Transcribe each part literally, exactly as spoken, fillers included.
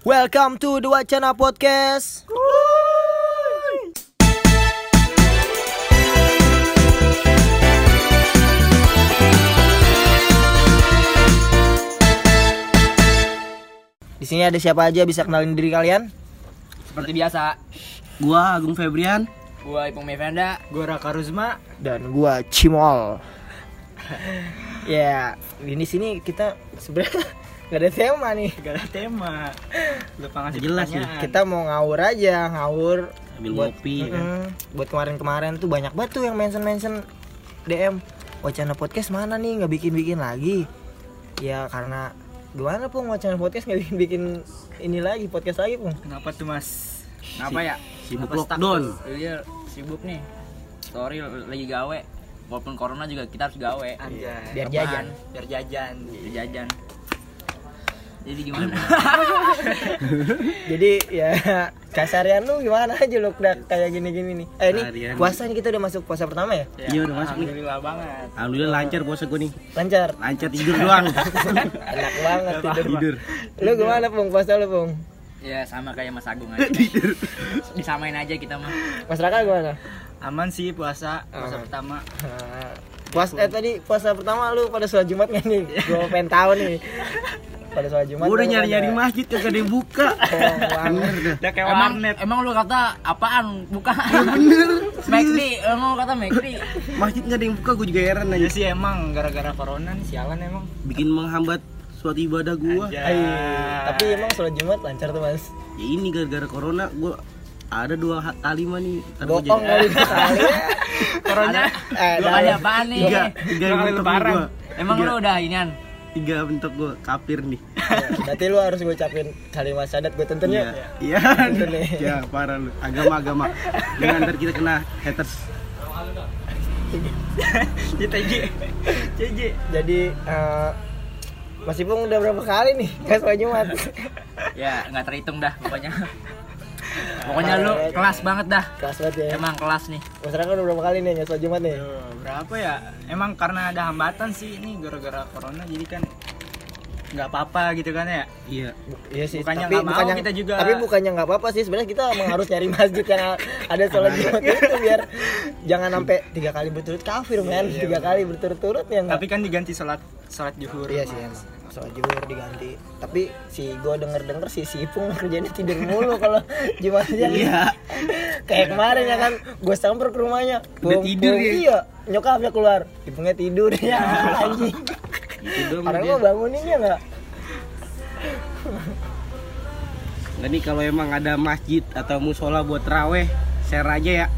Welcome to the Wacana Podcast. Wuih. Di sini ada siapa aja, bisa kenalin diri kalian? Seperti biasa, gua Agung Febrian, gua Ipong Mevenda, gua Raka Rusma, dan gua Cimol. Ya, yeah, di sini kita sebenarnya gak ada tema nih. Gak ada tema. Lupa ngasih jelas ya. Kita mau ngawur aja, ngawur. Ambil buat, kopi. Mm, kan? Buat kemarin-kemarin tuh banyak banget tuh yang mention-mention D M. Wacana Podcast mana nih? Gak bikin-bikin lagi. Ya karena gimana Pung, Wacana Podcast gak bikin-bikin ini lagi, podcast lagi Pung. Kenapa tuh Mas? Kenapa si, ya? Sibuk lockdown. Iya, sibuk nih. Sorry lagi gawe. Walaupun corona juga kita harus gawe. Anjay. Biar jajan. Biar jajan. Biar jajan. Jadi gimana? Jadi ya kasarian lu gimana aja lu udah kayak gini-gini nih. Eh ini Arian. Puasa nih, kita udah masuk puasa pertama ya? Iya ya, udah masuk nih. Alhamdulillah banget. Alhamdulillah lancar puasa gue nih. Lancar. Lancar tidur doang. Enak banget tidur. tidur. Lu gimana Pung puasa lu Pung? Ya sama kayak Mas Agung aja. Tidur. Disamain aja kita mah. Mas Raka gimana? Aman sih puasa, puasa Aman. pertama. Puas eh tadi puasa pertama lu pada sholat Jumat enggak nih? Gua pengen tahu nih. Pada soal Jumat udah nyari-nyari masjid kagak dibuka. Udah kayak warnet. Emang lu kata apaan? Buka. Ya bener. Mekdi, emang lu kata Mekdi. Masjid enggak ada yang buka, gue juga heran aja sih emang gara-gara corona nih, sialan emang. Bikin menghambat suatu ibadah gua. Tapi emang sholat Jumat lancar tuh, Mas. Ya ini gara-gara corona gua ada dua kalimat nih. Bohong kali sekali. Corona. Dua kali apaan nih? Tiga, tiga kali lebaran. Emang lu udah inian? Tiga bentuk gue kafir nih. Berarti lu harus gue ucapin kalimat syahadat gue tentunya. Iya. Iya, parah lu. Agama-agama. Jangan ntar kita kena haters. Jadi uh, Mas Ipung udah berapa kali nih guys sholat Jumat? Ya, enggak terhitung dah pokoknya. Pokoknya lu kelas banget dah. Kelas banget ya. Emang kelas nih. Mas Raka udah berapa kali nih nyasar Jumat nih? Berapa ya? Emang karena ada hambatan sih ini gara-gara corona jadi kan enggak apa-apa gitu kan ya? Iya. Iya sih. Bukannya tapi bukannya kita juga Tapi bukannya enggak apa-apa sih sebenarnya, kita emang harus nyari masjid yang ada sholat Jumat itu biar jangan sampai tiga kali berturut kafir men. Iya, tiga iya. kali berturut-turut ya enggak. Tapi kan diganti sholat sholat zuhur. Iya sih. Iya. Sholat zuhur diganti. Tapi si gue denger-denger si si Ipung kerjanya tidur mulu kalau Jumatnya. Iya. Kayak kemarin ya kan gue samper ke rumahnya. Udah Pung, tidur Pung, ya. Iya, nyokapnya keluar. Ipungnya tidur ya anjing. Gitu dong. Orang mau banguninnya enggak? Enggak nih, kalau emang ada masjid atau musola buat tarawih, share aja ya.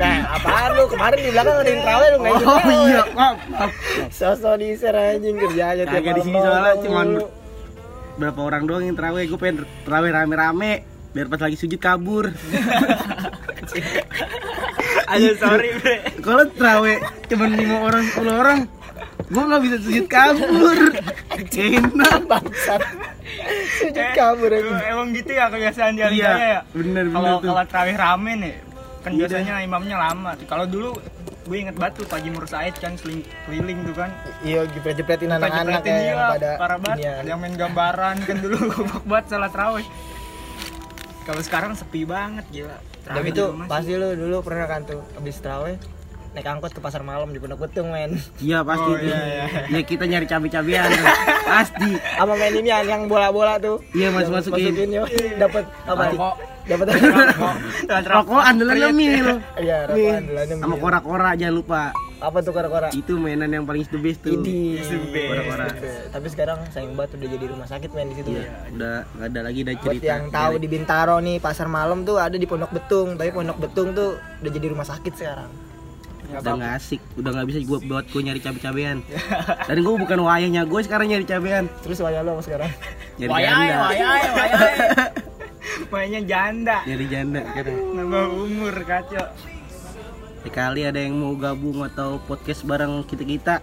Nah, apaan lu? Kemarin di belakang ngadain tarawih lu enggak ikut. Oh iya, maaf. Sosok di share anjing kerjanya tiap malam. Di sini soalnya cuma berapa orang doang yang tarawih. Gue pengen tarawih rame-rame biar pas lagi sujud kabur. Aduh sorry, Bre. Kalau tarawih cuma lima orang, sepuluh orang, gue nggak bisa sujud kabur. Cina bangsat. Sujud kabur eh, aja. Emang gitu ya kebiasaan dia ya. Iya, benar benar. Kalau kalau tarawih rame nih, kan iya, biasanya imamnya lama. Kalau dulu gue inget banget tuh Haji Mur Said kan keliling tuh kan. Iya, jepret-jepretin anak-anak ya, yang pada parah banget. Yang main gambaran kan dulu gobok banget salat tarawih. Kalau sekarang sepi banget gila. Tapi itu pasti lu dulu pernah kan tuh habis tarawih naik angkot ke pasar malam di Pondok Betung men. Iya pasti oh, itu. Iya, iya. Ya kita nyari cabai-cabian. Pasti. Sama main ini yang bola-bola tuh. Iya, masuk-masukin. Dapat apa? Dapat rokok andalannya mil. Iya, rokok andalannya. Sama kora-kora jangan lupa. Apa tuh kora-kora? Itu mainan yang paling the best tuh. Ini kora-kora. Tapi sekarang sayang banget udah jadi rumah sakit men di situ. Iya, udah enggak ada lagi dah cerita. Buat yang tahu di Bintaro nih pasar malam tuh ada di Pondok Betung, tapi Pondok Betung tuh udah jadi rumah sakit sekarang. Gak udah nggak asik, udah nggak bisa gue buat gue nyari cabai-cabean. Dan gue bukan wayahnya, gue sekarang nyari cabean. Terus wayah lo sekarang? Nyari wayah, janda. Wayah, wayah, wayahnya janda. Nyari janda, kata. Nambah umur kacau. Sekali ada yang mau gabung atau podcast bareng kita kita.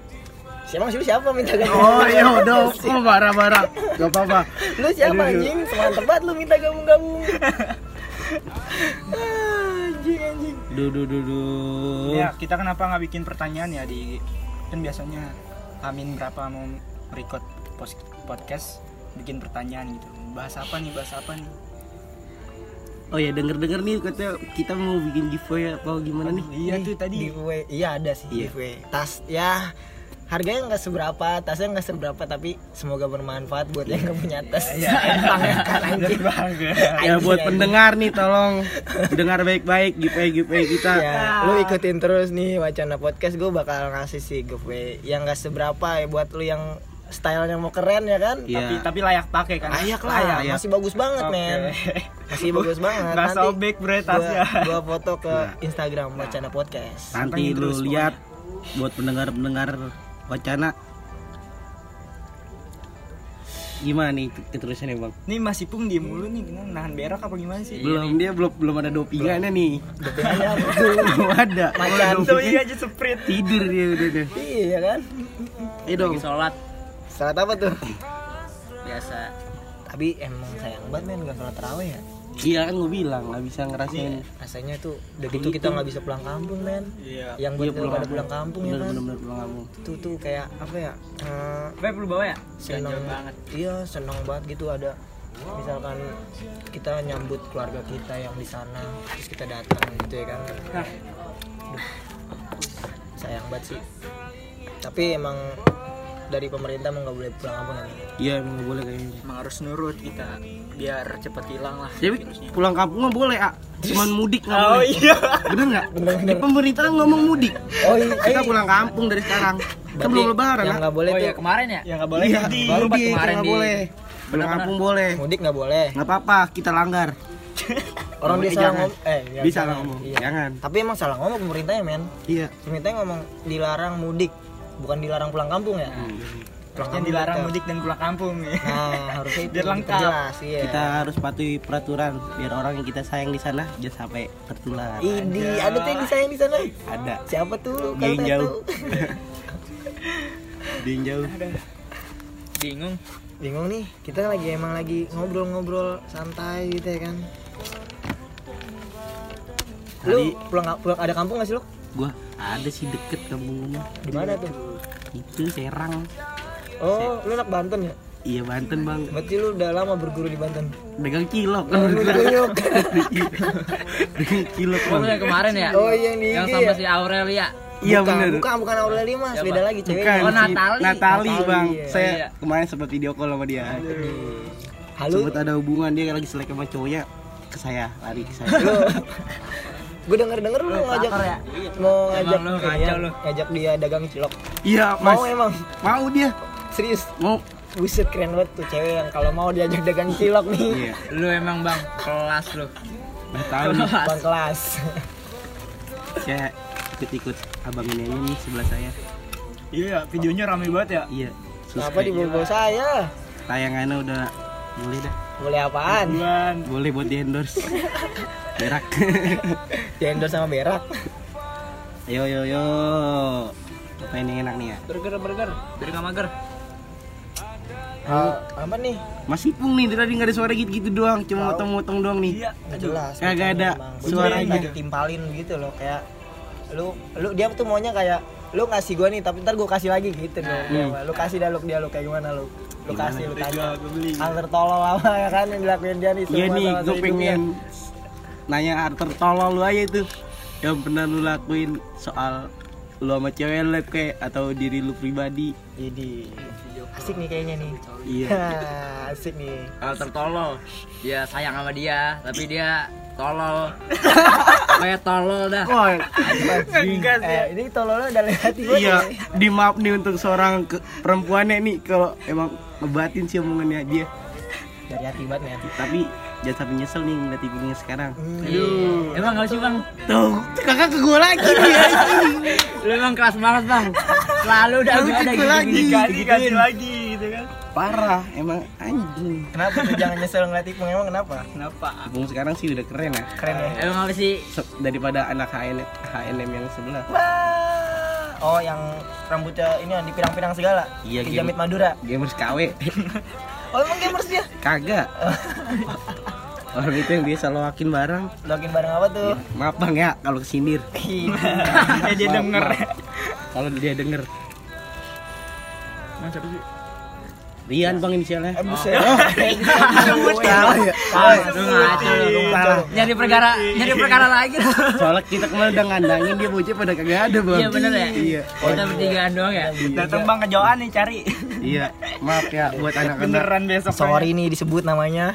Siapa sih siapa minta gabung? Oh iya, udah, kok marah-marah? Gak apa-apa. Lu siapa anjing? Semantep banget lu minta gabung-gabung. Anjing anjing. Duh duh duh duh. Ya, kita kenapa enggak bikin pertanyaan ya di kan biasanya Amin berapa mau record podcast bikin pertanyaan gitu. bahas apa nih, bahas apa nih? Oh ya, denger-denger nih katanya kita mau bikin giveaway apa gimana nih? Iya tuh tadi giveaway, iya ada sih iya. giveaway tas ya. Harganya nggak seberapa, tasnya nggak seberapa, tapi semoga bermanfaat buat yang nggak punya tas. Ya, ya buat pendengar nih, tolong dengar baik-baik giveaway-giveaway kita. Ya, lu ikutin terus nih Wacana Podcast, gue bakal ngasih sih giveaway yang nggak seberapa ya buat lu yang stylenya mau keren ya kan, ya. tapi tapi layak pakai kan, layak lah, layak, layak. Masih bagus banget okay. men, masih bagus banget. Nggak sobek bre tasnya. Gua foto ke nah. Instagram Wacana nah. Podcast. Nanti lu lihat buat pendengar-pendengar Wacana gimana nih keterusannya bang? Nih masih pung diem mulu nih, nahan berak apa gimana sih? Belum, dia belum belum ada dopingannya nih. Dopingannya belum ada. Macan tuh iya aja sprint. Tidur dia udah deh. Iya kan? Iya dong. Lagi sholat. Sholat apa tuh? Biasa. Tapi emang sayang banget men gak sholat tarawih ya. Iya kan gue bilang nggak bisa ngerasain. Iya, rasanya tuh udah gitu kita nggak bisa pulang kampung men. Iya. Yang buat iya, pada pulang kampung bener, ya kan. Bener-bener pulang kampung. Tuh tuh kayak apa ya? Uh, Vape lu bawa ya? Seneng banget. Iya seneng banget gitu ada. Misalkan kita nyambut keluarga kita yang di sana terus kita datang gitu ya kan. Nah. Duh, sayang banget sih. Tapi emang dari pemerintah emang nggak boleh pulang kampung kan? Iya emang nggak boleh kayaknya. Emang harus nurut kita biar cepet hilang lah. Jadi virusnya. Pulang kampung nggak boleh ah, cuman mudik nggak oh, boleh. Oh iya. Bener nggak? Di pemerintah ngomong mudik. Oh iya. Kita pulang kampung dari sekarang. Kita belum lebaran. Yang nggak boleh oh, tuh ya, kemarin ya? Yang nggak boleh. Iya. Di, baru mudik kemarin nggak boleh. Pulang kampung boleh. Mudik nggak boleh. Nggak apa-apa, kita langgar. Orang bisa ngomong, eh bisa ngomong. Jangan. Tapi emang salah ngomong pemerintahnya men. Iya. Pemerintahnya ngomong dilarang mudik. Bukan dilarang pulang kampung ya? Hmm. Yang dilarang kita. Mudik dan pulang kampung ya. Nah, harusnya biar lengkap. Jelas, iya. Kita harus patuhi peraturan biar orang yang kita sayang di sana jangan sampai tertular. Idi, ada tuh yang disayang di sana? Ada. Siapa tuh? Dia yang jauh. Dia yang jauh. Bingung, bingung nih. Kita lagi emang lagi ngobrol-ngobrol santai gitu ya kan. Lu pulang pulang ada kampung enggak sih lu? Gua ada sih deket kampung gua. Di mana tuh? Itu Serang. Oh, Ser- lu anak Banten ya? Iya Banten bang. Berarti lu udah lama berguru di Banten. Degang cilok kan. Cilok. Degang cilok bang. Yang kemarin ya? Oh yang di yang sama si Aurelia. Iya benar. Bukan bukan Aurelia mas, ya, beda lagi cewek. Oh Natalie. Natalie bang. Iya. Saya iya. Kemarin sempat video call sama dia. Halo. Sempat ada hubungan dia lagi selek sama cowoknya ke saya, lari ke saya. Gue denger-denger lu ngajak ya? Mau ngajak lu, ngajak, lu. ngajak dia dagang cilok. Iya, Mas. Mau emang? Mau dia. Serius? Mau. Buset keren banget tuh cewek yang kalau mau diajak dagang cilok nih. Iya. Lu emang, Bang, kelas lu. Enggak tahu nih, Bang kelas. Saya ikut-ikut abang ini nih sebelah saya. Iya, videonya rame banget ya? Iya. Kenapa dibawa-bawa saya? Tayangannya udah mulai dah. Boleh apaan? Bukan. Boleh buat di endorse. Berak. Di endorse sama berak. Ayo yo yo. Apa ini enak nih ya? Burger burger. Burger mager. Uh, apa nih? Masih pung nih tadi enggak ada suara gitu-gitu doang, cuma motong-motong doang nih. Iya, jelas. Kagak ada suaranya timpalin gitu loh kayak lu lu dia tuh maunya kayak lu ngasih gua nih tapi ntar gua kasih lagi gitu dong. Hmm. Lu kasih dialog dialog kayak gimana lu? Lu kasih lu tanya. Alter tolol apa ya kan yang dilakuin dia nih semua. Iya nih, gua pengen nanya alter tolol lu aja itu yang pernah lu lakuin soal lu sama cewek lab kayak atau diri lu pribadi. Jadi asik nih kayaknya nih. Iya. Asik nih. Alter tolol. Dia sayang sama dia, tapi dia tolol. Kayak tolol dah. Oh, enggak sih. Eh, ini tololnya udah lewat gue. Iya, di maaf nih untuk seorang ke- perempuannya nih kalau emang ngebatin sih omongannya dia. Dari hati banget ya. Tapi jangan sampai nyesel nih ngeliat T V-nya sekarang. Hmm. Aduh. Emang enggak sih, Bang? Tuh, kakak ke gua lagi nih. Lu emang keras banget, Bang. Selalu udah ada gini-gini lagi, lagi gitu kan. Parah, emang anjing. Kenapa tuh jangan nyesel ngeliat Ipong, emang kenapa? Kenapa? Ipong sekarang sih udah keren ya. Keren ya. Emang apa sih daripada anak H L M yang sebelah. Oh, yang rambutnya ini yang dipirang-pirang segala. Iya, dijamit Madura. Gamers K W. Oh, emang gamers dia? Kagak. Orang itu yang biasa loakin barang. Loakin barang apa tuh? Ya, maaf bang ya kalau kesindir. Iya dia denger. Kalau dia denger. Nah, siapa sih? Rian bang inisialnya. Eh buset. Salah ya. Nyari perkara, nyari perkara lagi. Soalnya kita kemarin udah ngandangin dia bocah pada kagak ada bang. Iya benar ya. Iya. Kita bertigaan doang ya. Datang bang kejauhan nih cari. Iya. Maaf ya buat anak-anak. Beneran besok. Sorry nih disebut namanya.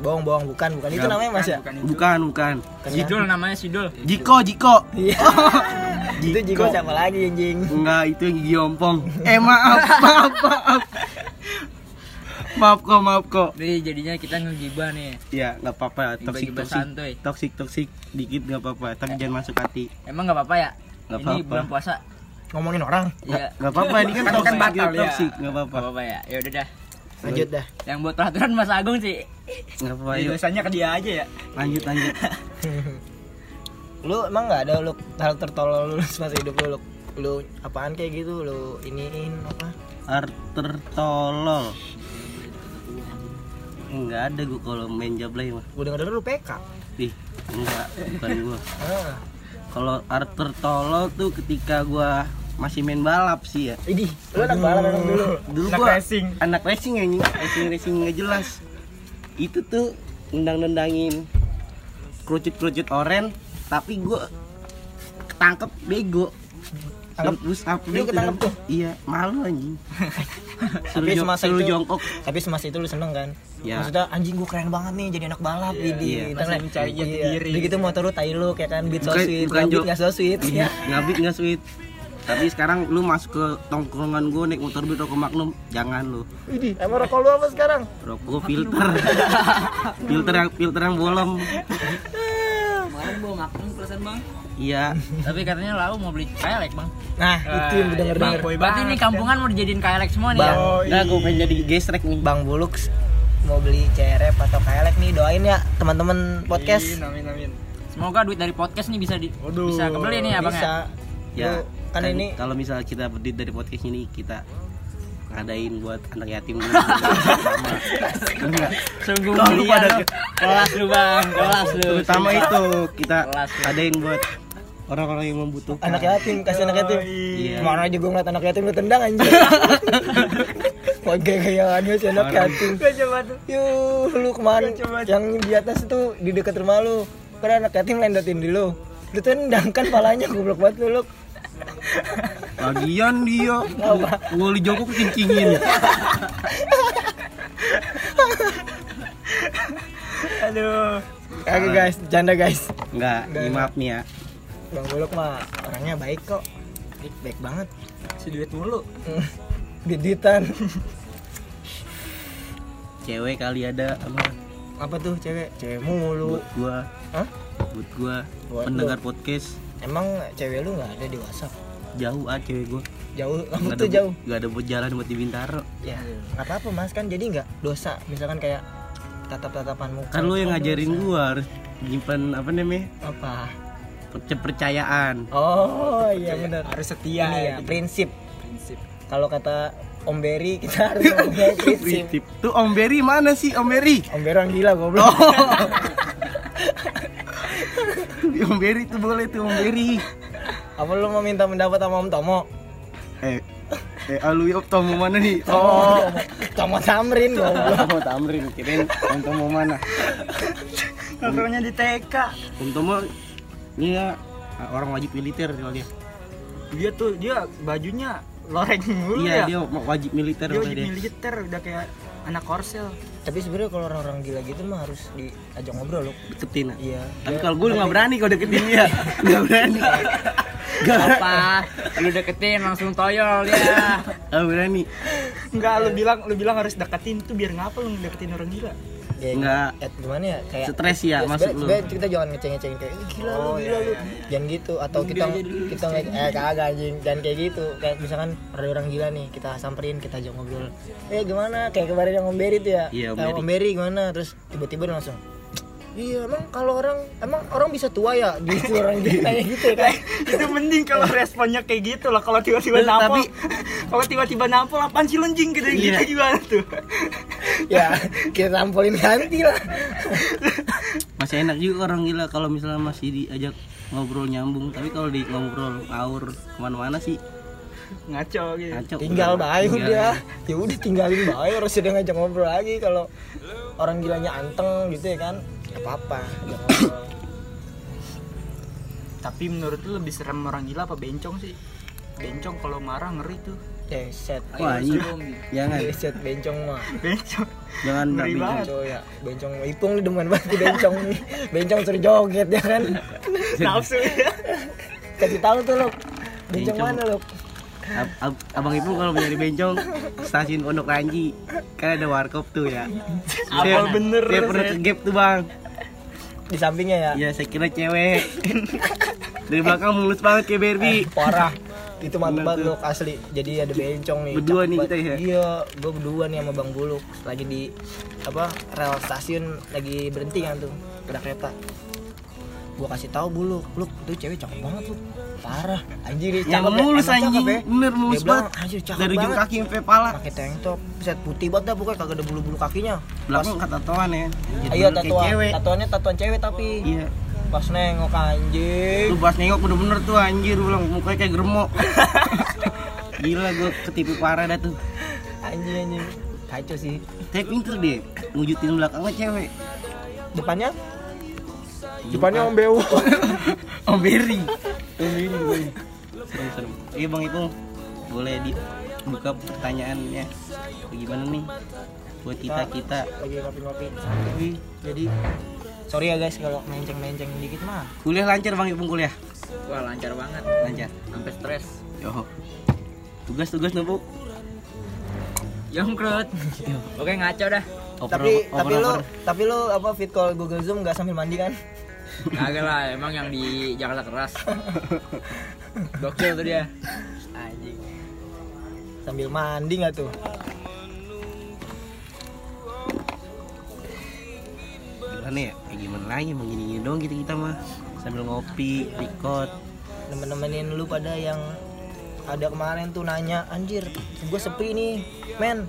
Bohong bohong bukan bukan itu namanya Mas ya. Bukan bukan. Sidul namanya Sidul. Jiko Jiko. Itu Jiko siapa lagi anjing? Enggak itu gigi ompong. Eh maaf maaf maaf. Maaf kok, maaf kok. Jadi jadinya kita ngegibah nih. Iya, enggak apa-apa. Toksik santuy. Toksik toksik dikit enggak apa-apa. Tapi jangan masuk hati. Emang enggak apa-apa ya? Gak ini apa-apa. Bulan puasa ngomongin orang. Iya. Enggak apa-apa, ini kan toksik batal ya. Toksik enggak apa-apa. Enggak apa-apa ya. Ya udah dah. Lanjut dah. Yang buat peraturan Mas Agung sih. Enggak apa-apa. Biasanya ke dia aja ya. Lanjut lanjut. Lu emang enggak ada lu karakter tolol lu semasa hidup lu? Lu apaan kayak gitu lu iniin apa karakter tolol? Enggak ada gua kalau main jablay mah. Gua denger lu P K. Ih, enggak, bukan gua. Ah. Kalau karakter tolol tuh ketika gua masih main balap sih ya. Idih, lu anak balap emang dulu. Dulu anak gua racing. Anak racing anjing, racing racing enggak jelas. Itu tuh nendang-nendangin kerucut-kerucut oren, tapi gua ketangkep bego. Terus update ketangkep tuh. Iya, malu anjing. Tapi semasa itu jongkok. Tapi semasa itu lu seneng kan? Ya. Maksudnya anjing gua keren banget nih jadi anak balap yeah, di yeah. Internet mencari jati diri. Begitu motor lu tai lu kayak kan beat so sweet, beat enggak so sweet. Iya, ngabit enggak sweet. Tapi sekarang lu masuk ke tongkrongan gua naik motor beat rokok Magnum, jangan lu. Widih, emang rokok lu apa sekarang? Rokok filter. filter yang filter yang bolong. Kemarin bawa Magnum persen, Bang. Iya, tapi katanya Lau mau beli kailek bang. Nah, itu yang denger denger. Berarti ini kampungan mau dijadiin kailek semua nih ya. Nah, gue pengen jadi gestrek nih. Bang Bulux mau beli cerep atau kailek nih, doain ya teman-teman podcast. Amin, amin, amin. Semoga duit dari podcast nih bisa di, bisa kebeli nih abang ya. Ya, kan ini kalau misalnya kita duit dari podcast ini kita ngadain buat anak yatim dulu. Sungguh lu pada kelas lu bang, kelas lu. Terutama itu kita adain buat orang-orang yang membutuhkan. Anak yatim, kasih anak yatim. Kemarin aja gua ngeliat anak yatim lu tendang anjir. Kok gaya-gayaannya si anak yatim. Yuh, lu kemarin yang di atas itu di dekat rumah lu. Karena anak yatim lendotin di lu. Lu tendang kan palanya goblok banget lu. Lagian dia gua li jongkok kincingin. Aduh. Oke guys, janda guys. Enggak, maaf nih ya. Bang Golok mah orangnya baik kok. Baik banget. Si duit mulu. Diditan. Cewek kali ada sama apa tuh cewek? Cewek mulu. Buat gua. Hah? Buat gua pendengar podcast. Emang cewek lu enggak ada di WhatsApp? Jauh ah cewek gue. Jauh, kamu tuh jauh. Gak ada buat jalan buat di Bintaro. Ya, gak apa-apa mas kan jadi gak dosa. Misalkan kayak tatap-tatapan muka. Kan lu yang ngajarin gue harus nyimpen apa namanya? Apa? Kepercayaan. Oh iya benar. Harus setia ini ya, prinsip. Prinsip. Kalau kata Om Berry kita harus punya prinsip. Tuh Om Berry mana sih Om Berry? Om Berry orang gila goblok. Om Berry tuh boleh tuh Om Berry. Apa lu mau minta pendapat sama Om Tomo? Eh, eh alu Om Tomo mana nih? Oh, Tomo Tamrin gua. Tomo Tamrin, kirain Om Tomo mana? Katanya di T K. Om Tomo ini ya orang wajib militer kali ya. Dia tuh dia bajunya loreng mulu ya. Iya, dia wajib militer dia. Wajib militer udah kayak anak korsel. Tapi sebenarnya kalau orang-orang gila gitu mah harus diajak ngobrol lu. Deketin. Iya. Tapi kalau gue enggak berani kalau deketin dia. Enggak berani. Gak apa, lu deketin langsung toyol ya. Gak berani. Enggak, lu bilang lu bilang harus deketin tuh biar ngapa lu deketin orang gila? Ya, enggak. Ya, gimana ya? Kayak stres ya, ya maksud lu. Kita jangan ngeceng-ngecengin kayak gila oh, lu, gila ya, lu. Ya, ya. Jangan gitu atau Bum kita kita nge- eh kagak anjing dan kayak gitu. Kayak misalkan ada orang gila nih, kita samperin, kita ajak ngobrol. Eh gimana? Kayak kemarin yang Om Berry tuh ya. Iya, Om Berry gimana? Terus tiba-tiba langsung iya emang kalau orang emang orang bisa tua ya gitu orang gitu kayak gitu kan itu mending kalau responnya kayak gitu lah kalau tiba-tiba nampol tapi kalau tiba-tiba nampol apaan sih lonjing gitu gitu gimana tuh ya kita nampolin nanti lah masih enak juga orang gila kalau misalnya masih diajak ngobrol nyambung tapi kalau di ngobrol ngawur kemana-mana sih ngaco gitu. Ngaco, tinggal baik udah. Ya udah tinggalin baik, harus udah ngajak ngobrol lagi. Kalau orang gilanya anteng gitu ya kan, enggak apa-apa, ngajak ngobrol. Tapi menurut lu lebih serem orang gila apa bencong sih? Bencong kalau marah ngeri tuh. Deset. Wah, jangan. Deset bencong mah. Bencong. Jangan bencong ya. Bencong Ipung nih demen banget bencong nih. Bencong suruh joget ya kan. Nafsu. Kasih tahu tuh lo. Bencong, bencong mana lo? Ab- ab- abang Ipung kalau nyari bencong stasiun Pondok Ranji. Kan ada warkop tuh ya. Apa bener? Dia pernah ke gap tuh, Bang. Di sampingnya ya. Ya, saya kira cewek. Dari belakang mulus banget kayak Barbie. Eh, parah. Itu mantep banget loh asli. Jadi ada bencong nih. Berdua nih kita ya. Iya, gue berdua nih sama Bang Buluk. Lagi di apa? Rel stasiun lagi berhenti kan tuh. Kena kereta. Gue kasih tahu Buluk, "Luk, tuh cewek cakep banget tuh." Parah. Anjir, cakep mulus anjing. Bener mulus banget. Anjir, cakep dari ujung kaki sampai kepala. Pakai tank top, set putih banget dah pokoknya, kagak ada bulu-bulu kakinya. Belakang kata tatoan ya. Iya, tatoan. Tatoannya tatoan cewek tapi. Iya. Pas nengok anjing. Lu pas nengok bener-bener tuh anjir, ulang mukanya kayak gremok. Gila, gue ketipu parah dah tuh. Anjing anjing. Kacau sih. Tapi pinter deh ngujudin belakangnya cewek. Depannya? Depannya Om Bewo. Om Beri. Om Beri. Serem-serem. Eh Bang Ipung, boleh dibuka pertanyaannya. Bagaimana nih buat kita-kita lagi ngopi-ngopi. Jadi sorry ya guys kalau menceng-menceng dikit mah. Kuliah lancar Bang Ipung kuliah? Wah lancar banget. Lancar. Sampai stres. Yo. Tugas-tugas numpuk. Jongkrot. Oke ngaco dah. Over, tapi over, tapi over. Lu tapi lu apa fit call Google Zoom enggak sambil mandi kan? Kagak lah, emang yang di Jakarta keras. Gokil tuh dia. Anjing. Sambil mandi enggak tuh? Aneh ya, ya gimana lagi mau gini-gini doang kita-kita mah sambil ngopi, pikot. Temen-temenin lu pada yang ada kemarin tuh nanya, anjir gue sepi nih men,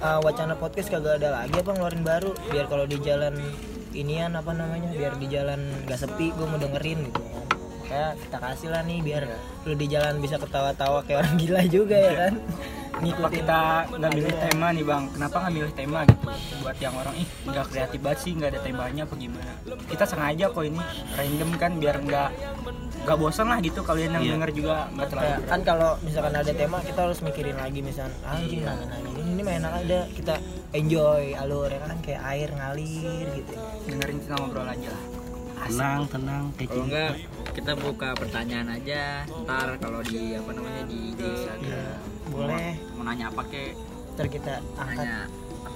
uh, wacana podcast kagak ada lagi apa ngeluarin baru, biar kalau di jalan inian apa namanya, biar di jalan gak sepi gue mau dengerin gitu. Kayak kita kasih lah nih biar lu di jalan bisa ketawa-tawa kayak orang gila juga ya kan. Kenapa kita nggak milih tema nih bang? Kenapa nggak milih tema gitu? Buat yang orang ih nggak kreatif banget sih, nggak ada temanya apa gimana? Kita sengaja kok ini random kan biar nggak nggak bosan lah gitu. Kalian yang yeah. denger juga nggak terlalu ya, kan kalau misalkan ada tema kita harus mikirin lagi misalkan anjing yeah. nanya nanya ini ini enak ada kita enjoy alur ya kan kayak air ngalir gitu. Dengerin kita ngobrol aja lah. Asik. Tenang tenang. Kalau nggak kita buka pertanyaan aja. Ntar kalau di apa namanya di Instagram. Yeah. Boleh mau nanya apa kek? Ntar kita angkat nanya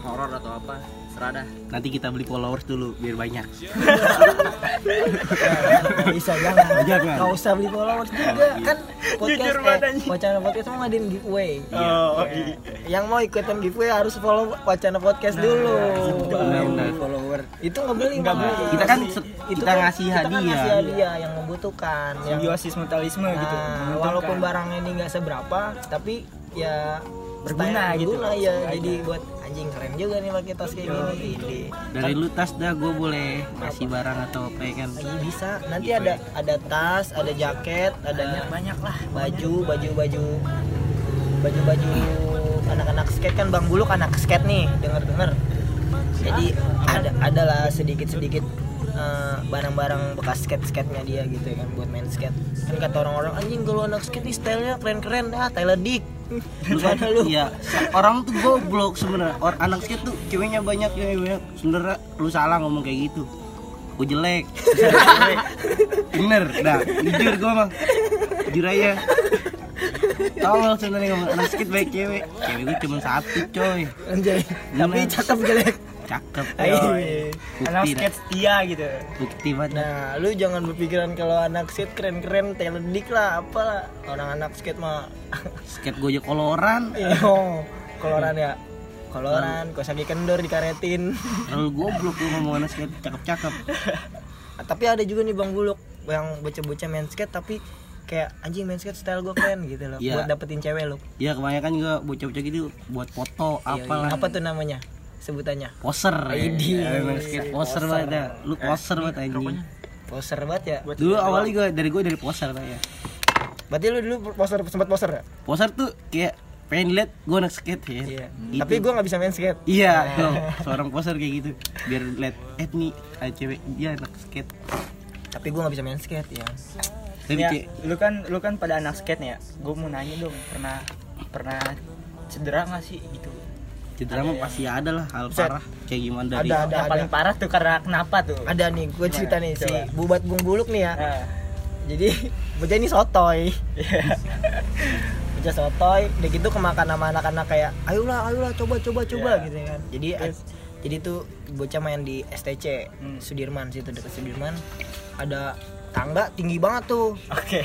horor atau apa? Serada. Nanti kita beli followers dulu biar banyak. Gak bisa jangan. Jangan. Gak usah beli followers juga kan podcast eh, wacana podcast mau ngadain giveaway. Oh, okay. Yang mau ikutan giveaway harus follow wacana podcast nah, dulu. Itu nah, follower. Itu nggak beli nggak beli. Kita kan kita kan, ngasih hadiah. Kita kan ngasih hadiah yang membutuhkan. Simbiosis mutualisme nah, gitu. Walaupun barangnya ini nggak seberapa, tapi ya berguna gitu. Berguna ya. Jadi buat anjing keren juga nih pakai tas kayak gini. Ini. Dari lu tas dah gue boleh kasih barang atau apa kan? Iya bisa. Nanti gitu ada ya. Ada tas, ada jaket, ada banyak, banyak lah. Baju, baju, baju, baju, baju. Anak-anak skate kan Bang Buluk anak skate nih, dengar-dengar. Jadi ada adalah sedikit-sedikit uh, barang-barang bekas skate-skate-nya dia gitu ya kan buat main skate. Kan kata orang-orang anjing kalau anak skate nih stylenya keren-keren dah, Tyler Dick. Bukan lu. Iya. Orang tuh goblok sebenarnya. Orang anak skate tuh ceweknya banyak ya banyak. Sebenarnya lu salah ngomong kayak gitu. Gua jelek. Bener. Nah, jujur gua mah. Jujur aja. Tolol sebenarnya ngomong anak skate baik cewek. Cewek gua cuma satu, coy. Anjay. Tapi cakep jelek. Cakep. Anak skate setia gitu. Bukti banget. Nah, lu jangan berpikiran kalau anak skate keren-keren, teledik lah, apalah. Orang anak skate mah skate gue aja koloran. Yo, koloran ya. Koloran, kok sakit kendor dikaretin. Kalau goblok lu ngomong anak skate cakep-cakep. Tapi ada juga nih Bang Buluk yang bocah-bocah main skate tapi kayak anjing main skate style gue keren gitu loh. Yeah. Buat dapetin cewek lu. Iya, yeah, kebanyakan juga bocah-bocah gitu buat foto apalah. Apa tuh namanya? Sebutannya? Poser. Idi. Ya, main skate poser banget dah. Lu poser banget anjing. Poser banget ya. Dulu awalnya gue dari gue dari poser ya. Berarti lu dulu poster, sempat poster gak? Poster tuh kayak pengen lihat gue anak skate ya. Iya. Gitu. Tapi gue nggak bisa main skate. Iya, dong. Seorang poster kayak gitu. Biar lihat eh nih cewek dia anak skate. Tapi gue nggak bisa main skate ya. Tapi ya, kayak... lu kan lu kan pada anak skate ya. Gue mau nanya dong, pernah pernah cedera nggak sih gitu? Cedera mah pasti ada lah hal set parah kayak gimana dari ada, ada, yang ada. Paling parah tuh karena kenapa tuh? Ada nih, gue cerita nih si Bubat Bung Buluk nih ya. Nah. Jadi bocah ini sotoy. Bocah sotoy, udah gitu kemakan sama anak-anak kayak ayolah ayolah coba coba coba yeah. gitu kan. Jadi yes. jadi tuh bocah main di S T C hmm. Sudirman situ dekat Sudirman. Ada tangga tinggi banget tuh. Oke. Okay.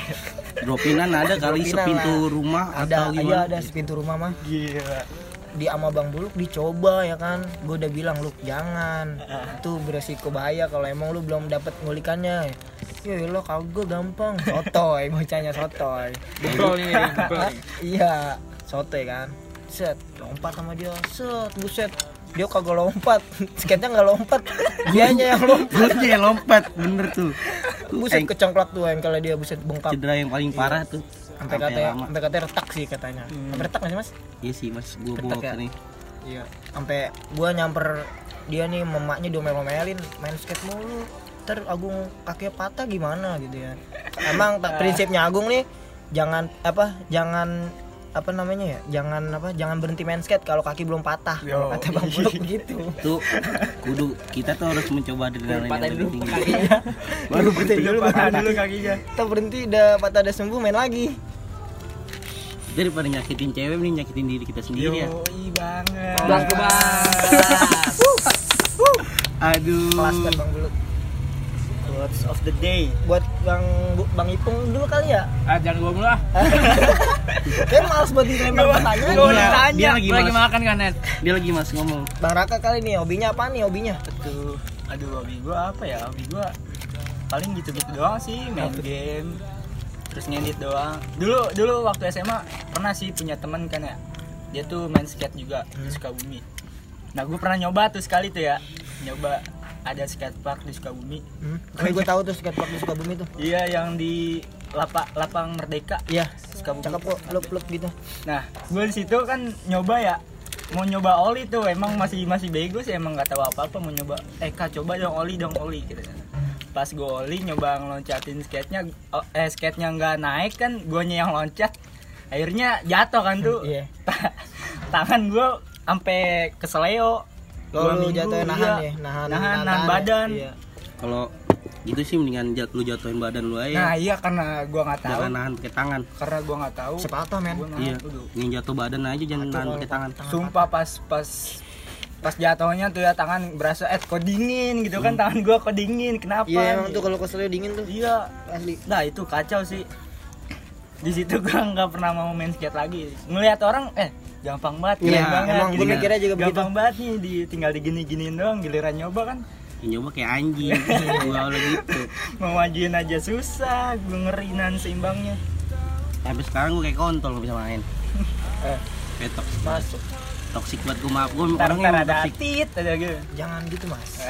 Dropinan ada kali sepintu rumah ada, atau gimana? Ada ada sepintu rumah mah. Gila. Di ama Bang Buluk dicoba ya kan, gue udah bilang lu jangan, itu beresiko bahaya kalau emang lu belum dapet ngulikannya. Ya lo kagak gampang, sotoy, bocahnya sotoy. Betul ini, iya, sotoy kan. Set, lompat sama dia, set, buset, dia kagak lompat, skate-nya nggak lompat, dianya yang lompat, dia yang lompat, bener tuh. Buset kecongklak tuh engkelnya dia, buset bengkak. Cedera yang paling parah tuh. Sampai katanya, sampai katanya retak sih katanya. Sampai hmm. retak nggak sih mas? Iya sih mas, gue bawa ya? Nih. Iya. Sampai gue nyamper dia nih, memaknya diomel-omelin, main skate mulu. Ntar Agung kakinya patah gimana gitu ya. Emang tak prinsipnya Agung nih, jangan apa, jangan apa namanya ya, jangan apa, jangan berhenti main skate kalau kaki belum patah. Kalau kata Bang Buluk begitu. Tuh, kudu kita tuh harus mencoba adrenalin yang tinggi. Baru berhenti dulu, patahin dulu kakinya. Kita berhenti, udah patah udah sembuh main lagi. Daripada nyakitin cewek, mending nyakitin diri kita sendiri ya. Yoi banget. Kelas banget. Aduh. Kelas kan Bang Buluk. Words of the day buat Bang bu, Bang Ipong dulu kali ya? Ah jangan gua mulu ah. Kayak malas buat ditanya pertanyaan. Dia, dia lagi, lagi makan kan Net. Dia lagi mas ngomong. Bang Raka kali nih hobinya apa nih hobinya? Aduh, aduh hobi gua apa ya? Hobi gua paling gitu-gitu doang sih, main aduh. game. Terus ngedit doang. Dulu dulu waktu S M A pernah sih punya teman kan ya. Dia tuh main skate juga hmm. di Sukabumi. Nah, gua pernah nyoba tuh sekali tuh ya. Nyoba ada skatepark di Sukabumi. Hmm. Gue gue tahu tuh skatepark di Sukabumi tuh. Iya, yang di Lapa, Lapang Merdeka. Iya, Sukabumi. Cakep kok, lup-lup gitu. Nah, gue di situ kan nyoba ya. Mau nyoba oli tuh, emang masih masih bego sih, emang enggak tahu apa-apa mau nyoba. Eh, Kak, coba dong oli dong oli gitu. Pas gue oli nyoba ngeloncatin skate-nya, eh skate-nya enggak naik kan, guanya yang loncat. Akhirnya jatuh kan tuh. Iya. Tangan gue sampai keseleo. Kalau lu jatuhin nahan ya, nahan, nahan, nahan badan. Ya. Kalau itu sih mendingan jat lu jatuhin badan lu aja. Nah, iya karena gua enggak tahu. Jangan nahan pakai tangan. Karena gua enggak tahu. Sepatah men. Iya. Yang jatuh badan aja jangan nahan pakai tangan. Sumpah pas pas pas jatuhnya tuh ya tangan berasa eh kok dingin gitu hmm. kan tangan gua kok dingin. Kenapa? Iya, emang tuh kalau keselio dingin tuh. Iya, asli. Nah, itu kacau sih. Di situ gua enggak pernah mau main skate lagi. Ngelihat orang eh gampang banget, ya, banget emang gue mikirnya juga gampang begitu. Gampang banget nih, di, tinggal digini-giniin doang, giliran nyoba kan ya, nyoba kayak anjing, gua oleh gitu mau majuin aja susah, gue ngerinan seimbangnya sampai sekarang gue kayak kontol, gak bisa main eh, kayak toksik masuk toksik buat gue, maaf gue orangnya ada tit, ada gitu jangan gitu mas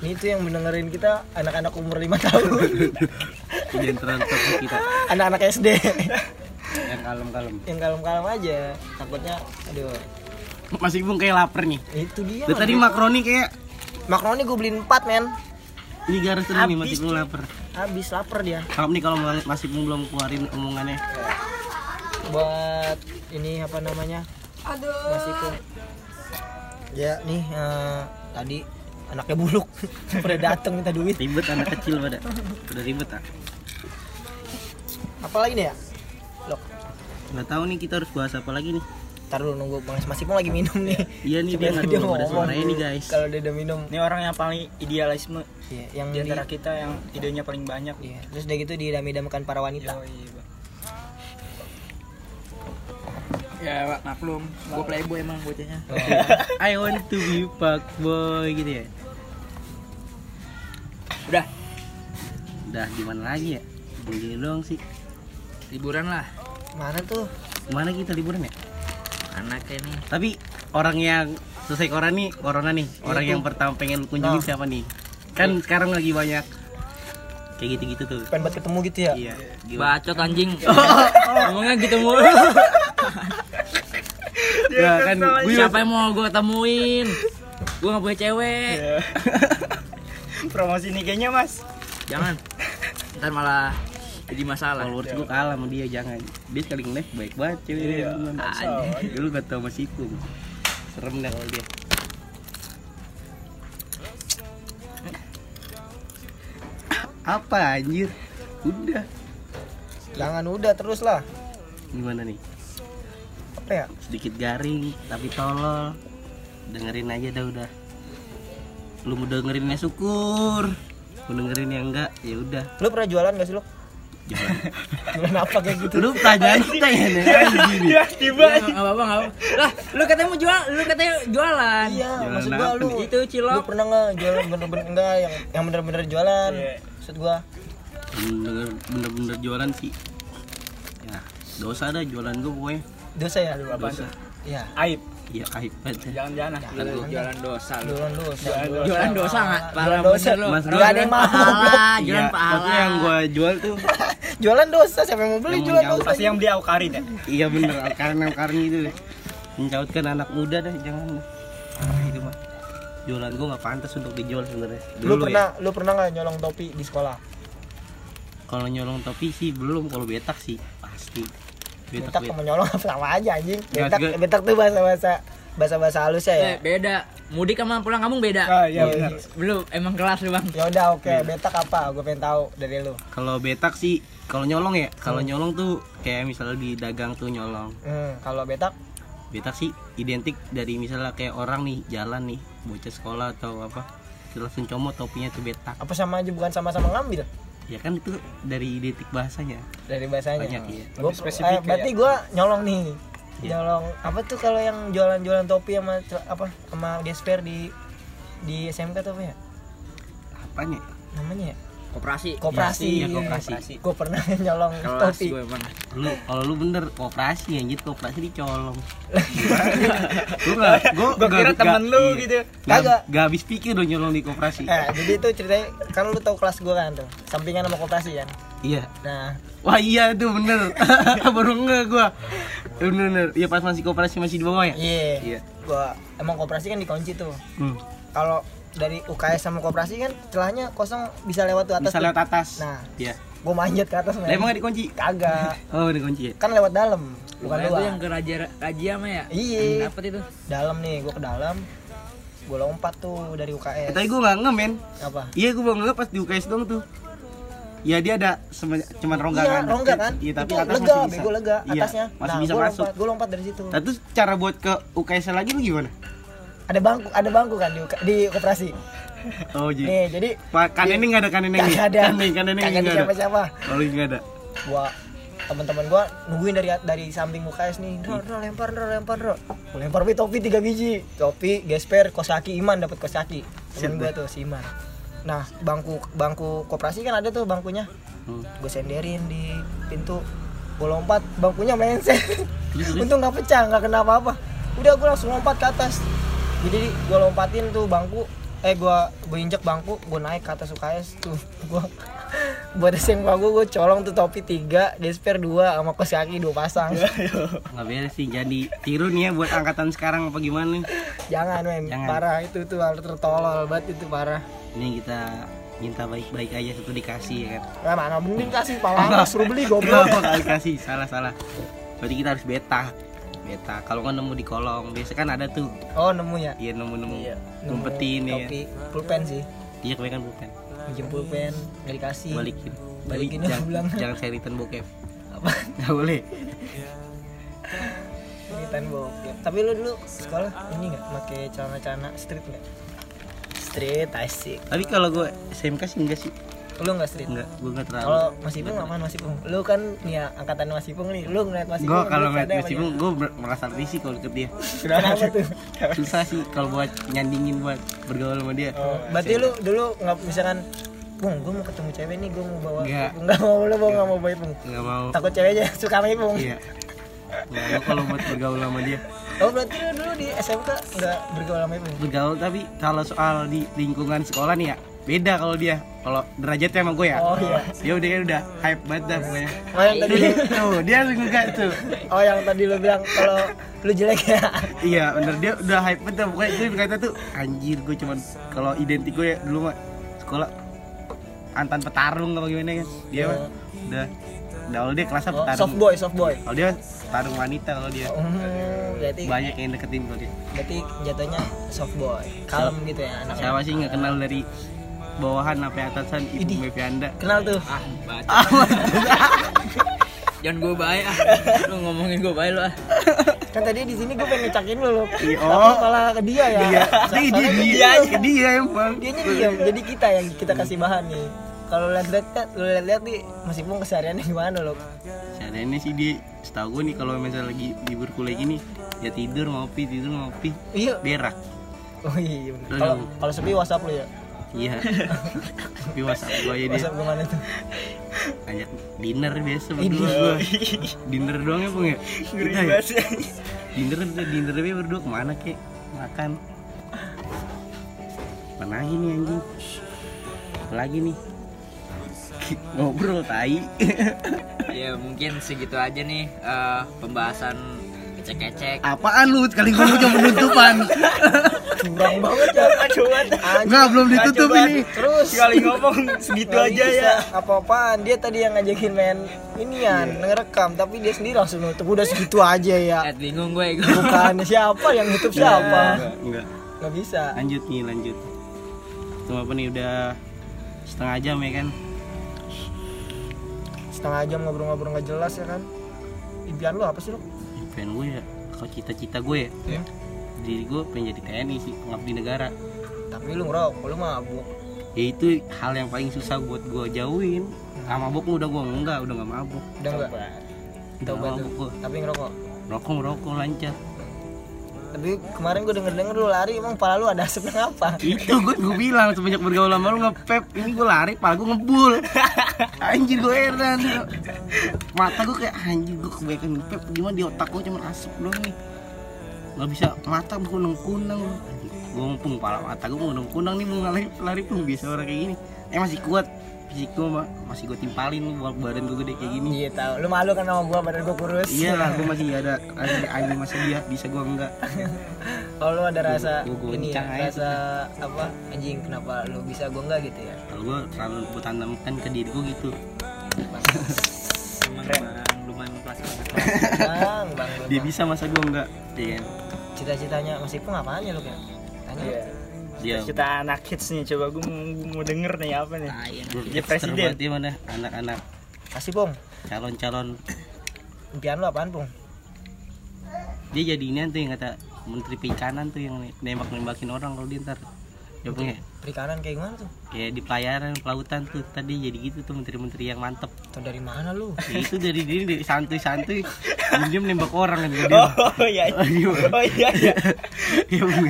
ini tuh yang mendengerin kita anak-anak umur lima tahun jangan terlalu toksik kita anak-anak S D yang kalem-kalem yang kalem-kalem aja takutnya aduh masih bung kayak lapar nih itu dia dari tadi makaroni kayak makaroni gue beliin empat men ini garis terus nih masih bung lapar habis lapar dia kalau nih kalau masih bung belum keluarin omongannya buat ini apa namanya aduh masih bung ya nih uh, tadi anaknya buluk udah dateng minta duit ribet anak kecil pada udah ribet ah apa lagi nih ya Lok. Nggak tahu nih kita harus bahas apa lagi nih. Ntar dulu nunggu Bang Masih pun lagi minum nih. Iya nih dia nggak dulu pada suaranya nih guys. Kalau dia udah minum. Ini orang yang paling idealisme. Iya. Yang di antara kita yang idenya paling banyak. Iya. Terus udah gitu didam-idamkan para wanita. Yo, iya, Pak. Ya Pak maklum. Gue playboy emang bocahnya. Oh. I want to be fuckboy gitu ya. Udah. Udah gimana lagi ya? Begini doang sih. Liburan lah. Mana tuh? Mana kita liburan ya? Anaknya nih. Tapi orang yang selesai corona nih, corona nih, orang itu. Yang pertama pengen kunjungi oh. siapa nih? Kan oh. sekarang lagi banyak kayak gitu-gitu tuh. Pengen buat ketemu gitu ya? Iya. Gila. Bacot anjing. Ngomongnya gitu mulu. Ya kan, siapa yang mau gue temuin? Gue nggak punya cewek. Yeah. Promosi nih kayaknya mas. Jangan. Ntar malah jadi masalah. Followers gue kalah sama dia, jangan. Dia sekali nge-live baik banget cewek. Iya. Dulu gak tau mas Ipung. Serem deh kalau dia. Apa anjir? Udah. Jangan udah terus lah. Gimana nih? Apa ya? Sedikit garing tapi tolol. Dengerin aja dah udah. Lu mau dengerinnya syukur. Mau dengerin yang enggak ya udah. Lu pernah jualan enggak sih lu? Jualan. Jualan apa kayak gitu? Lu tanya kita ya nih. Ya tiba. Enggak apa-apa, enggak apa. Lah, lu katanya mau jual, lu katanya jualan. Iya, jualan maksud gua lu. Itu Cilok. Lu pernah enggak jualan bener-bener enggak yang yang bener-bener jualan? Yeah. Maksud gua. Bener-bener jualan sih. Ya, dosa dah jualan gua pokoknya. Dosa ya? Dosa. Iya. Aib. Iya, aib banget. Jangan-jangan ah. Jualan dosa. Jualan dosa. Jualan dosa enggak? Para dosa lu. Enggak ada yang mau. Jualan pahala. Tapi yang gua jual tuh jualan dosa. Siapa yang mau beli yang jualan dosa? Pasti yang beli Aukarin ya. Iya bener, Aukarin-Aukarin itu. Mencautkan anak muda dah, jangan. Itu mah. Jualan gua enggak pantas untuk dijual sebenarnya. Lu pernah ya? Lu pernah enggak nyolong topi di sekolah? Kalau nyolong topi sih belum, kalau betak sih pasti. Betak sama nyolong sama aja anjing. Betak ya, betak tuh bahasa-bahasa bahasa-bahasa halus ya. Beda. Mudik sama pulang kampung beda. Oh, iya, iya. Belum emang kelas lu, Bang. Ya udah oke, okay. Betak apa? Gue pengen tahu dari lu. Kalau betak sih kalau nyolong ya, kalau hmm. nyolong tuh kayak misalnya di dagang tuh nyolong. Hmm. Kalau betak? Betak sih identik dari misalnya kayak orang nih jalan nih, bocah sekolah atau apa, langsung comot topinya tuh betak. Apa sama aja bukan sama-sama ngambil? Ya kan itu dari identik bahasanya. Dari bahasanya. Banyak ya. Gua spesifik. Eh, berarti ya? Gua nyolong nih. Ya. Nyolong apa tuh kalau yang jualan-jualan topi sama apa sama gesper di di S M K tuh apa ya? Apanya? Namanya ya? Koperasi. Koperasi. Ya, ya, koperasi. Gua pernah nyolong kelas topi. Gua emang. Lu kalau lu bener koperasi anjir, koperasi dicolong. Lu enggak gua, gua kira teman lu iya. Gitu. Kagak. Enggak habis pikir lu nyolong di koperasi. Nah, jadi itu ceritanya kan lu tahu kelas gua kan tuh. Sampingan sama koperasi kan. Iya. Nah. Wah, iya tuh bener. Baru enggak gua. Bener-bener. Ya pas masih koperasi masih di bawah ya? Iya. Iya. Gua emang koperasi kan dikunci tuh. Hmm. Kalau dari U K S sama koperasi kan celahnya kosong bisa lewat tuh atas. Bisa lewat atas. Nah, iya. Gua manjat ke atas. Lah emang dikunci? Kagak. Oh, dikunci ya. Kan lewat dalam, bukan luar. Itu yang ke raja-raja mah ya? Iya. Dapat itu. Dalam nih, gua ke dalam. Gua lompat tuh dari U K S. Tapi gua enggak ngemen. Apa? Iya, gua belum nge pas di U K S doang tuh. Ya dia ada cuman ronggangan. Iya, rongga kan? Iya, tapi atas lega, masih bisa. Gua lega atasnya. Iya, masih nah, bisa gua masuk. Lompat. Gua lompat dari situ. Nah, terus cara buat ke U K S lagi lu gimana? Ada bangku, ada bangku kan di, di koperasi. Oh jadi. Nih, jadi kaneneng enggak ada kaneneng. Enggak ada. Kaneneng enggak ada. Siapa-siapa. Kalau enggak ada. Gua teman-teman gua nungguin dari dari samping U K S nih. Dro, dro lempar, dro lempar, dro. Gua lempar nih topi tiga biji. Topi gesper Kosaki Iman dapat Kosaki. Temen gua tuh si Iman. Nah, bangku bangku koperasi kan ada tuh bangkunya. Hmm. Gua senderin di pintu. Gua lompat, bangkunya melenceng. Untung enggak pecah, enggak kena apa-apa. Udah gua langsung lompat ke atas. Jadi gue lompatin tuh bangku, eh gue gue injek bangku, gue naik ke atas U K S tuh, gue buat S M K gue gue colong tuh topi tiga, gesper dua, sama kos kaki dua pasang. Nggak beres sih, jadi tiru nih ya buat angkatan sekarang apa gimana? Jangan men, Jangan. Parah itu tuh hal tertolol banget itu parah. Ini kita minta baik-baik aja itu dikasih ya kan? Nah, mana mending kasih pahala, suruh beli goblok. Kasih salah salah, berarti kita harus beta. Beta, kalau nggak nemu di kolong, biasa kan ada tuh. Oh nemu ya? Iya nemu-nemu, iya. Ngumpetin ya. Topi, pulpen sih. Iya kebanyakan pulpen. Pinjam pulpen, nggak dikasih. Balikin, balikin ya bilang. Jangan saya return bokep. Apa? Nggak boleh. Return bokep. Tapi lu dulu sekolah ini nggak pakai celana-celana street nggak? Street asik. Tapi kalau gue S M K sih nggak sih. Lu enggak street? Enggak, gua enggak terlalu. Kalau Mas Ipung aman Mas Ipung. Lu kan ya angkatan Mas Ipung nih. Lu ngeliat Mas Ipung. Gua kalau ngeliat Mas Ipung gua merasa risih kalau deket dia. Kenapa tuh? Susah sih kalau buat nyandingin buat bergaul sama dia. Oh, berarti lu dulu enggak misalkan Bung, gua mau ketemu cewek nih, gua mau bawa. Enggak mau lu, Bung, enggak mau bawa Ipung. Enggak mau. Takut ceweknya suka sama Ipung. Iya. Enggak kalau buat bergaul sama dia. Oh berarti lu dulu di S M K enggak bergaul sama Ipung. Bergaul tapi kalau soal di lingkungan sekolah nih ya Beda kalau dia, kalau derajatnya sama gue ya. Oh iya. Dia udah udah hype banget dah pokoknya. Oh yang tadi tuh, dia langsung enggak tuh. Oh yang tadi lo bilang kalau lu jelek ya. Iya, bener dia udah hype banget dah pokoknya. Gue berkata tuh, anjir gue cuman kalau identik gue ya, dulu mah sekolah Antan petarung apa gimana kan. Dia mah yeah. udah kalau dia kelasnya petarung. Soft boy, soft boy. Kalau dia petarung wanita kalau dia. Hmm, berarti banyak yang deketin kalau dia. Berarti jatuhnya soft boy. Kalem so, gitu ya anaknya. Siapa sih enggak kenal dari bawahan sampai atasan Ipong Mevenda. Kenal tuh. Ah, baca. Jangan gue baik ah. Lu ngomongin gue baik lu ah. Kan tadi di sini gue pengen ngecakin lu. Iya. Oh. Malah ke dia ya. Iya. Dia dia dia aja dia emang. Dianya diam. Jadi kita yang kita kasih bahan nih. Kalau lihat-lihat, lu lihat-lihat nih Mas Ipong kesehariannya gimana lo? Kesehariannya sih dia, setahu gue nih kalau misalnya lagi libur kuliah gini, ya tidur ngopi, tidur ngopi, iya. berak. Oh iya. Kalau kalau sepi WhatsApp lu ya? Iya. Sepi WhatsApp gue aja dia. WhatsApp gimana tuh? Ajak dinner biasa berdua gue. Dinner doang ya Pung ya? Kita ya? Dinner, dinner dia berdua kemana kek? Makan. Penahin nih anjing. Lagi nih. Ngobrol tai. Ya mungkin segitu aja nih uh, pembahasan kecek-kecek. Apaan lu? Kali gue mau penutupan. Kurang banget ya acuan. Enggak, belum ditutup ini. Terus kali ngomong segitu aja ya. Apa-apaan dia tadi yang ngajakin main inian, yeah. ngerekam tapi dia sendiri langsung nutup. Udah segitu aja ya. At bingung gue. Bukan siapa yang nutup siapa. Enggak, enggak. Enggak bisa. Lanjut nih, lanjut. Cuma apa nih udah setengah jam ya kan? Setengah jam ngobrol-ngobrol nggak jelas ya kan. Impian lu apa sih lu? Impian gue ya, kalau cita-cita gue ya, yeah. diri gue pengen jadi T N I sih, pengabdi negara. Tapi lu ngerokok, lu mabuk. Ya itu hal yang paling susah buat gue jauhin. Nah, mabuk udah gue enggak, udah nggak mabuk. Udah nggak. Udah mabuk gue. Tapi ngerokok. Rokok ngerokok lancar. Tapi kemarin gue denger-denger lu lari, emang pala lu ada asap apa? Itu gue gue bilang semenjak bergaul sama lu ngepep, ini gue lari, pala gue ngebul. Anjir gue heran. Mata gue kayak anjir gue kebanyakan ngepep, gimana di otak gue cuma asap doang nih. Gak bisa mata gue kunang-kunang. Gue ngumpung pala mata gue kunang-kunang nih mau lari lari pun biasa orang kayak gini. Eh masih kuat. Fisik gue masih gue timpalin, badan gue gede kayak gini. Iya tau, lu malu kan sama gue, badan gue kurus. Iya lah, gue masih ada, ada anjing masih dia, bisa gue enggak. Kalau lu ada rasa gua, gua ini ya, rasa itu. Apa, anjing kenapa lu bisa gue enggak gitu ya? Kalau gue selalu gue tanamkan ke diri gue gitu. Keren. Lumayan plastik. Bang, bang, dia bisa masa gue enggak? Iya. Cita-citanya Mas Ipong apaan ya lu kan? Tanya. Yeah. Cita-cita anak hits nih, coba gue mau denger nih apa nih. Nah, iya. Dia presiden. Dia mana anak-anak. Kasih Pong. Calon-calon. Impian lo apaan Pong? Dia jadi ini tuh yang kata Menteri Perikanan tuh yang nembak-nembakin orang kalau dia ntar. Ya Pong ya. Perikanan kayak gimana tuh? Kayak di pelayaran pelautan tuh tadi jadi gitu tuh menteri-menteri yang mantep. Tuh dari mana lu? Ya, itu dari diri dari santuy-santuy. Dia nembak orang kan gitu. Oh iya. Oh iya iya. Ya Pong.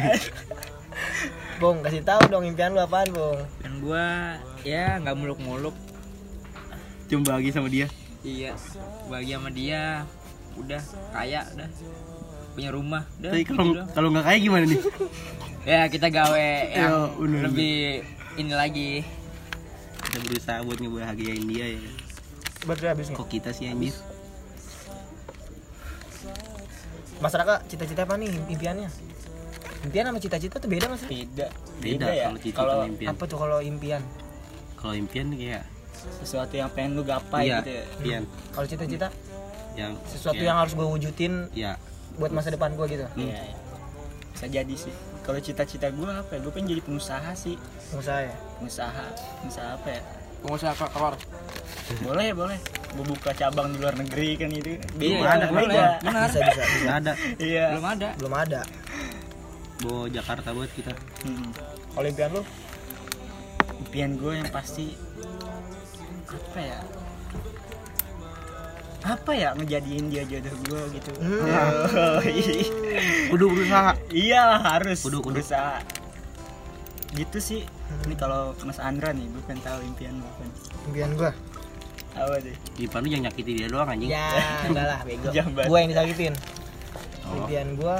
Bung, kasih tahu dong impian lu apaan, Bung? Impian gua ya enggak muluk-muluk. Cuma bahagia sama dia. Iya. Bahagia sama dia. Udah kaya udah. Punya rumah udah. Tapi kalau gitu kalau enggak kaya gimana nih? Ya, kita gawe yang Yo, bener, lebih bener. Ini lagi. Kita berusaha buat ngebahagiain dia ya. Baterai habis nih. Kok kita sih anjir? Mas Raka, cita-cita apa nih impiannya? Impian sama cita-cita tuh beda nggak sih? Beda. Beda, beda ya? Kalau cita-cita sama impian. Apa tuh kalau impian? Kalau impian kayak sesuatu yang pengen lu gapai iya, gitu ya. Impian. Kalau cita-cita? Yang sesuatu iya. yang harus gua wujudin. Iya. Buat masa depan gua gitu. Iya. Hmm. Bisa jadi sih. Kalau cita-cita gua apa ya? Gua pengen jadi pengusaha sih. Pengusaha ya? Pengusaha. Pengusaha apa ya? Pengusaha keluar. Boleh, boleh. Buka cabang di luar negeri kan gitu. Belum ada, belum ada. Bisa, bisa, bisa. Ada. Iya. Belum ada. Belum ada. Bawa Jakarta buat kita. Hmm. Kalau impian lu? Impian gue yang pasti apa ya? Apa ya ngejadiin dia jodoh gue gitu. Hmm. Oh, iya. Kudu berusaha. Iyalah harus. Kudu kudu berusaha. Gitu sih. Hmm. Ini kalau Mas Andra nih, gue pengen tahu impian lu kan. Impian gue? Apa deh? Impian lu yang nyakitin dia doang anjing. Ya, enggak lah bego. Gue yang disakitin. Oh. Impian gue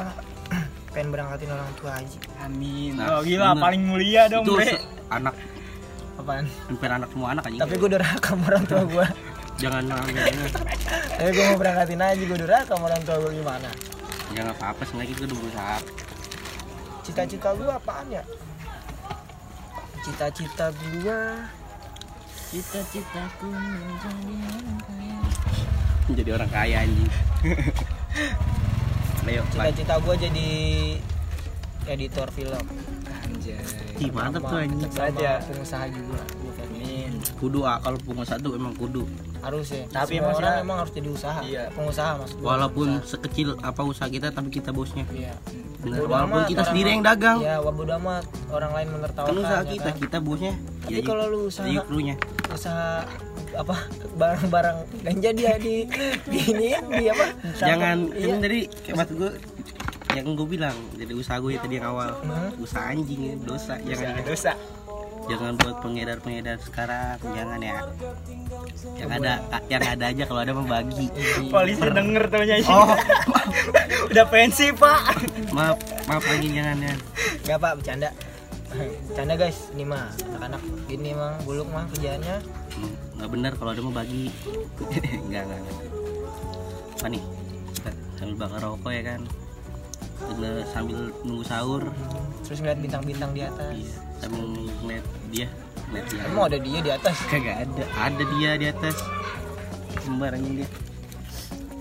pengen berangkatin orang tua aja. Amin. Nah, oh gila bener. Paling mulia dong, Bre. Anak Apaan? Hampir anak semua anak aja. Tapi gue durhaka sama orang tua gue. Jangan nangis. Tapi gue mau berangkatin aja, gue durhaka sama orang tua gue gimana? Ya nggak apa-apa, sebenarnya gue udah berusaha. Cita-cita gue apaan ya? Cita-cita gue, cita-citaku menjadi orang kaya. Menjadi orang kaya anjing. Cita-cita gue jadi editor film. Anjay, mantap tuh anjing. Saja pengusaha juga. Amin. Kudu ah, kalau pengusaha tuh emang kudu. Harus ya. Tapi semua orang emang harus jadi usaha. Iya. Pengusaha maksud gue. Walaupun sekecil apa usaha kita, tapi kita bosnya. Iya. Benar. Walaupun kita sendiri yang dagang. Iya, bodo amat orang lain menertawakan. Kan usaha kita, kita bosnya. Tapi kalau lu usaha usaha apa barang-barang ganja dia di ini di apa? Jangan ini dari maksud gue. Yang gue bilang, jadi usaha gue tadi yang awal, hmm? usaha anjing ya, dosa, jangan usaha, dosa. Jangan buat pengedar-pengedar sekarang, jangan ya. Yang ada, yang ada aja kalau ada membagi. Polisi per... denger temennya. Oh, udah pensi pak. Maaf, maaf lagi jangan ya. Gak pak, bercanda. Bercanda guys, ini mah anak-anak gini mah buluk mah kerjaannya. Hmm, gak benar kalau ada membagi. Enggak, enggak. Apa nih? Sambil bakar rokok ya kan. Sambil nunggu sahur terus ngeliat bintang-bintang di atas. Iya, sambil ngeliat dia ngeliat dia emang ada dia di atas? Kagak ada, ada dia di atas sembarangin dia.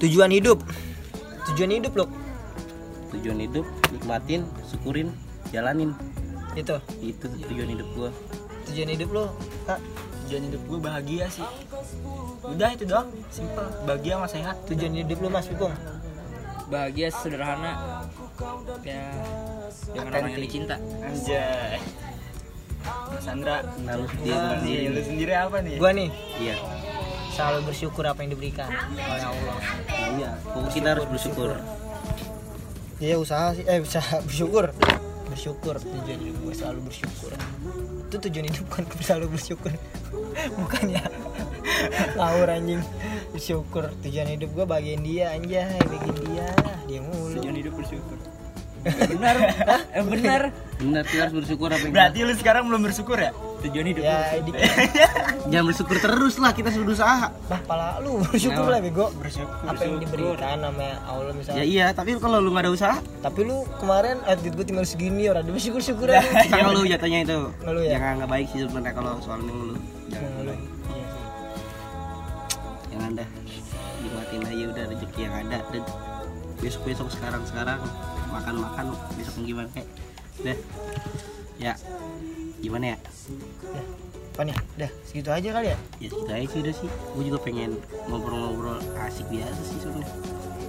Tujuan hidup, tujuan hidup loh, tujuan hidup nikmatin, syukurin, jalanin. Itu? Itu tujuan hidup gua. Tujuan hidup lo kak? Tujuan hidup gua bahagia sih, udah itu doang, simple, bahagia sama sehat. Tujuan hidup lo mas Ipong? Bahagia, sederhana ya, dengan orang yang dicinta. Anjay Mas Sandra, nah, lu sendiri, lu sendiri apa nih? Gua nih? Iya. Selalu bersyukur apa yang diberikan oleh Allah. Iya, fokus kita harus bersyukur. Iya usaha sih, eh usaha bersyukur. Bersyukur, tujuan hidup gue selalu bersyukur. Itu tujuan hidup kan selalu bersyukur. Bukan ya ngawur anjing. Bersyukur, tujuan hidup gue bagian dia anjay, bagian dia, dia mulu. Tujuan hidup bersyukur. Benar, eh, benar. Benar, lu harus bersyukur apa yang berarti lu sekarang belum bersyukur ya? Tujuan hidup ya, lu. Jangan bersyukur terus lah, kita sudah usaha. Bah, pala lu bersyukur nah, lah bego. Bersyukur. Apa bersyukur yang diberikan sama Allah misalnya. Ya iya, tapi kalau lu enggak ada usaha, tapi lu kemarin edit gue tinggal segini orang dia bersyukur-syukur aja. Yang lu jatuhnya itu. Lu ya. Jangan enggak baik sih sebenarnya kalau soal ini lu. Jangan lu. Yang ada dimatiin aja udah rezeki yang ada. Besok-besok sekarang-sekarang makan-makan besok gimana kayak. Udah. Ya. Gimana ya? Udah. Apa nih? Udah, segitu aja kali ya? Ya segitu aja sih udah sih. Gue juga pengen ngobrol-ngobrol asik biasa sih soalnya.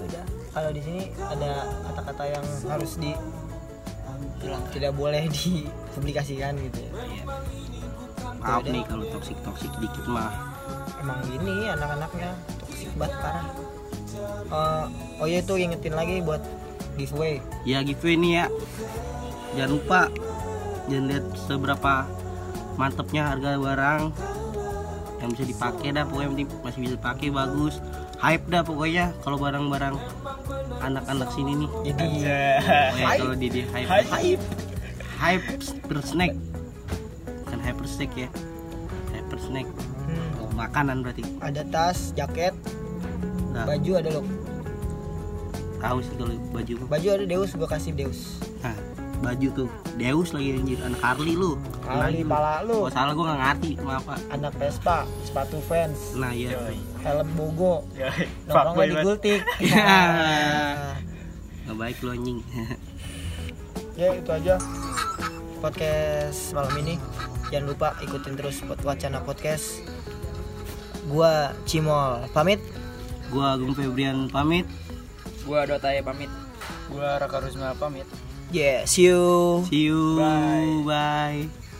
Udah. Kalau di sini ada kata-kata yang harus di tidak boleh dipublikasikan gitu ya. Ya. Maaf nih kalau toksik-toksik dikit mah. Emang gini anak-anaknya toksik banget parah. Uh, oh iya itu ingetin lagi buat giveaway. Ya giveaway nih ya. Jangan lupa, jangan lihat seberapa mantepnya harga barang yang bisa dipakai dah pokoknya masih bisa dipakai bagus. Hype dah pokoknya kalau barang-barang anak-anak sini nih. Jadi ya kalau di di hype. Hype. Hype snack. Bukan hyper snack ya. Hyper snack. Makanan berarti ada tas, jaket, nah. Baju ada loh. Tahu sih kalau baju. Baju ada Deus, gua kasih Deus. Nah, baju tuh Deus lagi anjir, anak Harley lu. Harley pala lu. Oh, salah gua enggak ngerti, maaf Pak. Anak Vespa, sepatu Vans. Nah, iya. Helm Bogo. Nongkrongnya di Gultik. Enggak baik lu anjing. Ya, itu aja podcast malam ini. Jangan lupa ikutin terus Wacana Podcast. Gua Cimol pamit. Gua Agung Febrian pamit. Gua Dotaya pamit. Gua Raka Rusma pamit. Yeah, see you. See you. Bye. Bye.